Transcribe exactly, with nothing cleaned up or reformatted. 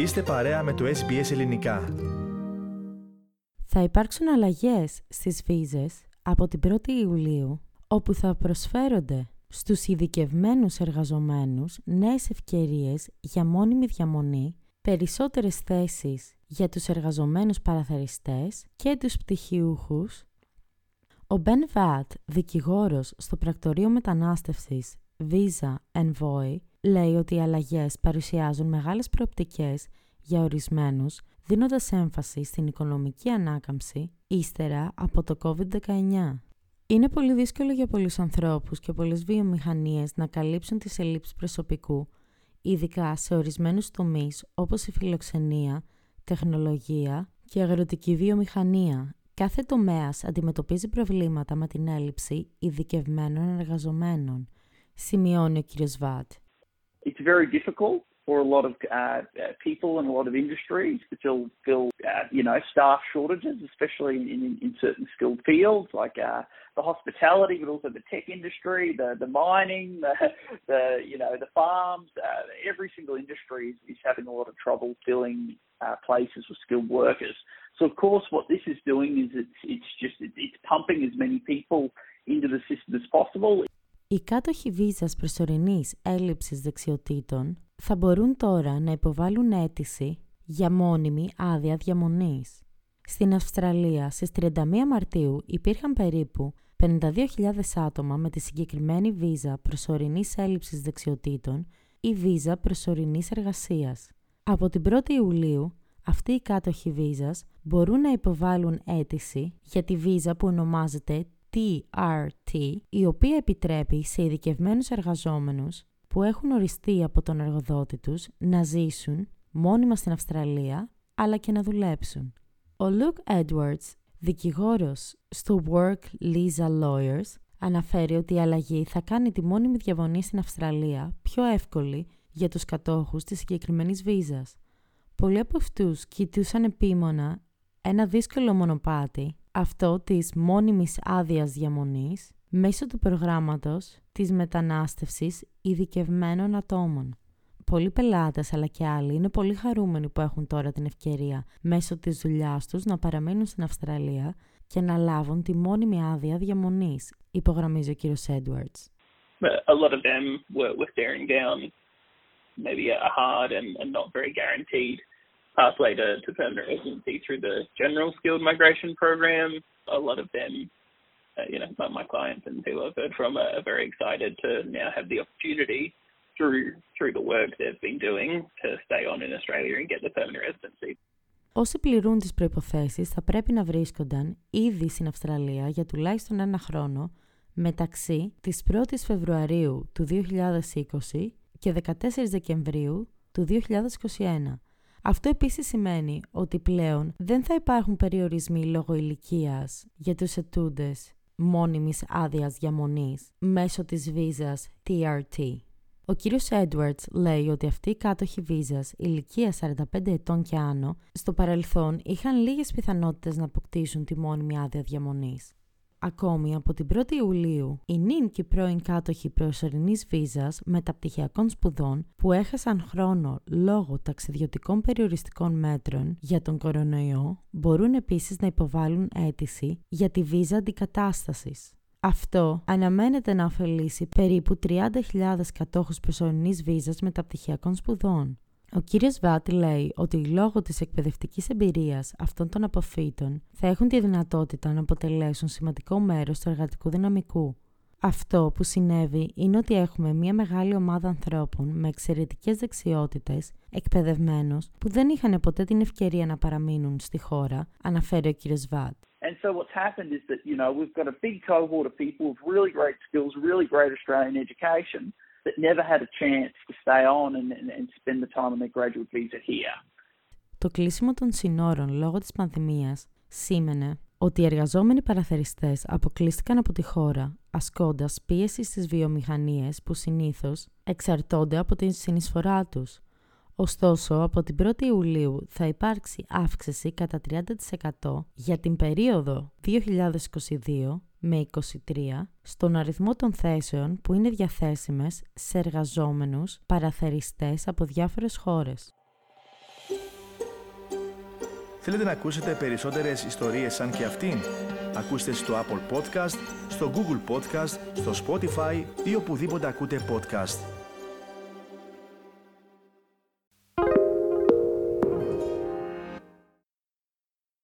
Είστε παρέα με το Ες Μπι Ες Ελληνικά. Θα υπάρξουν αλλαγές στις βίζες από την πρώτη Ιουλίου, όπου θα προσφέρονται στους ειδικευμένους εργαζομένους νέες ευκαιρίες για μόνιμη διαμονή, περισσότερες θέσεις για τους εργαζομένους παραθεριστές και τους πτυχιούχους. Ο Μπεν Βατ, δικηγόρος στο πρακτορείο μετανάστευσης Visa Envoy, λέει ότι οι αλλαγές παρουσιάζουν μεγάλες προοπτικές για ορισμένους, δίνοντας έμφαση στην οικονομική ανάκαμψη ύστερα από το κόβιντ δεκαεννιά. Είναι πολύ δύσκολο για πολλούς ανθρώπους και πολλές βιομηχανίες να καλύψουν τις ελλείψεις προσωπικού, ειδικά σε ορισμένους τομείς όπως η φιλοξενία, τεχνολογία και αγροτική βιομηχανία. Κάθε τομέας αντιμετωπίζει προβλήματα με την έλλειψη ειδικευμένων εργαζομένων, σημειώνει ο κ. Βατ. It's very difficult for a lot of uh, people and a lot of industries to fill, fill uh, you know, staff shortages, especially in, in, in certain skilled fields like uh, the hospitality, but also the tech industry, the, the mining, the, the, you know, the farms. Uh, every single industry is, is having a lot of trouble filling uh, places with skilled workers. So, of course, what this is doing is it's, it's just it's pumping as many people into the system as possible. Οι κάτοχοι βίζας προσωρινής έλλειψης δεξιοτήτων θα μπορούν τώρα να υποβάλουν αίτηση για μόνιμη άδεια διαμονής. Στην Αυστραλία, στις τριάντα μία Μαρτίου υπήρχαν περίπου πενήντα δύο χιλιάδες άτομα με τη συγκεκριμένη βίζα προσωρινής έλλειψης δεξιοτήτων ή βίζα προσωρινής εργασίας. Από την πρώτη Ιουλίου, αυτοί οι κάτοχοι βίζας μπορούν να υποβάλουν αίτηση για τη βίζα που ονομάζεται Τι Αρ Τι, η οποία επιτρέπει σε ειδικευμένους εργαζόμενους που έχουν οριστεί από τον εργοδότη τους να ζήσουν μόνιμα στην Αυστραλία αλλά και να δουλέψουν. Ο Λουκ Έντουαρντς, δικηγόρος στο Work Visa Lawyers, αναφέρει ότι η αλλαγή θα κάνει τη μόνιμη διαμονή στην Αυστραλία πιο εύκολη για τους κατόχους της συγκεκριμένης βίζας. Πολλοί από αυτούς κοιτούσαν επίμονα ένα δύσκολο μονοπάτι, αυτό της μόνιμης άδειας διαμονής, μέσω του προγράμματος της μετανάστευσης ειδικευμένων ατόμων. Πολλοί πελάτες αλλά και άλλοι είναι πολύ χαρούμενοι που έχουν τώρα την ευκαιρία μέσω της δουλειάς τους να παραμείνουν στην Αυστραλία και να λάβουν τη μόνιμη άδεια διαμονής, υπογραμμίζει ο κύριος Έντουαρντς. A lot of them were, were staring down maybe a hard and, and not very guaranteed pathway to, to permanent residency through the General Skilled Migration Program. A lot of them, uh, you know, my, my clients and people I've heard from are very excited to now have the opportunity through through the work they've been doing to stay on in Australia and get the permanent residency. Όσοι πληρούν τις προϋποθέσεις θα πρέπει να βρίσκονταν ήδη στην Αυστραλία για τουλάχιστον ένα χρόνο μεταξύ της πρώτης Φεβρουαρίου του δύο χιλιάδες είκοσι και δεκατέσσερις Δεκεμβρίου του δύο χιλιάδες είκοσι ένα. Αυτό επίσης σημαίνει ότι πλέον δεν θα υπάρχουν περιορισμοί λόγω ηλικίας για τους ετούντες μόνιμης άδειας διαμονής μέσω της βίζας Τι Αρ Τι. Ο κύριος Έντουαρντς λέει ότι αυτοί οι κάτοχοι βίζας ηλικίας σαράντα πέντε ετών και άνω στο παρελθόν είχαν λίγες πιθανότητες να αποκτήσουν τη μόνιμη άδεια διαμονής. Ακόμη από την πρώτη Ιουλίου, οι νυν και πρώην κάτοχοι προσωρινής βίζας μεταπτυχιακών σπουδών που έχασαν χρόνο λόγω ταξιδιωτικών περιοριστικών μέτρων για τον κορονοϊό μπορούν επίσης να υποβάλουν αίτηση για τη βίζα αντικατάστασης. Αυτό αναμένεται να ωφελήσει περίπου τριάντα χιλιάδες κατόχους προσωρινής βίζας μεταπτυχιακών σπουδών. Ο κύριος Βάτι λέει ότι λόγω της εκπαιδευτικής εμπειρίας αυτών των αποφύτων θα έχουν τη δυνατότητα να αποτελέσουν σημαντικό μέρος του εργατικού δυναμικού. Αυτό που συνέβη είναι ότι έχουμε μια μεγάλη ομάδα ανθρώπων με εξαιρετικές δεξιότητες, εκπαιδευμένους, που δεν είχαν ποτέ την ευκαιρία να παραμείνουν στη χώρα, αναφέρει ο κύριος Βάτι. And so what's happened is that, you know, we've got a big cohort of people with really great skills, really great Australian education, that never had a chance to stay on and, and, and spend the time on their graduate visa here. Το κλείσιμο των συνόρων λόγω της πανδημίας σήμαινε ότι οι εργαζόμενοι παραθεριστές αποκλείστηκαν από τη χώρα, ασκώντας πίεση στις βιομηχανίες που συνήθως εξαρτώνται από την συνεισφορά τους. Ωστόσο, από την πρώτη Ιουλίου θα υπάρξει αύξηση κατά τριάντα τοις εκατό για την περίοδο δύο χιλιάδες είκοσι δύο με είκοσι τρία στον αριθμό των θέσεων που είναι διαθέσιμες σε εργαζόμενους παραθεριστές από διάφορες χώρες. Θέλετε να ακούσετε περισσότερες ιστορίες σαν και αυτήν? Ακούστε στο Apple Podcast, στο Google Podcast, στο Spotify ή οπουδήποτε ακούτε podcast.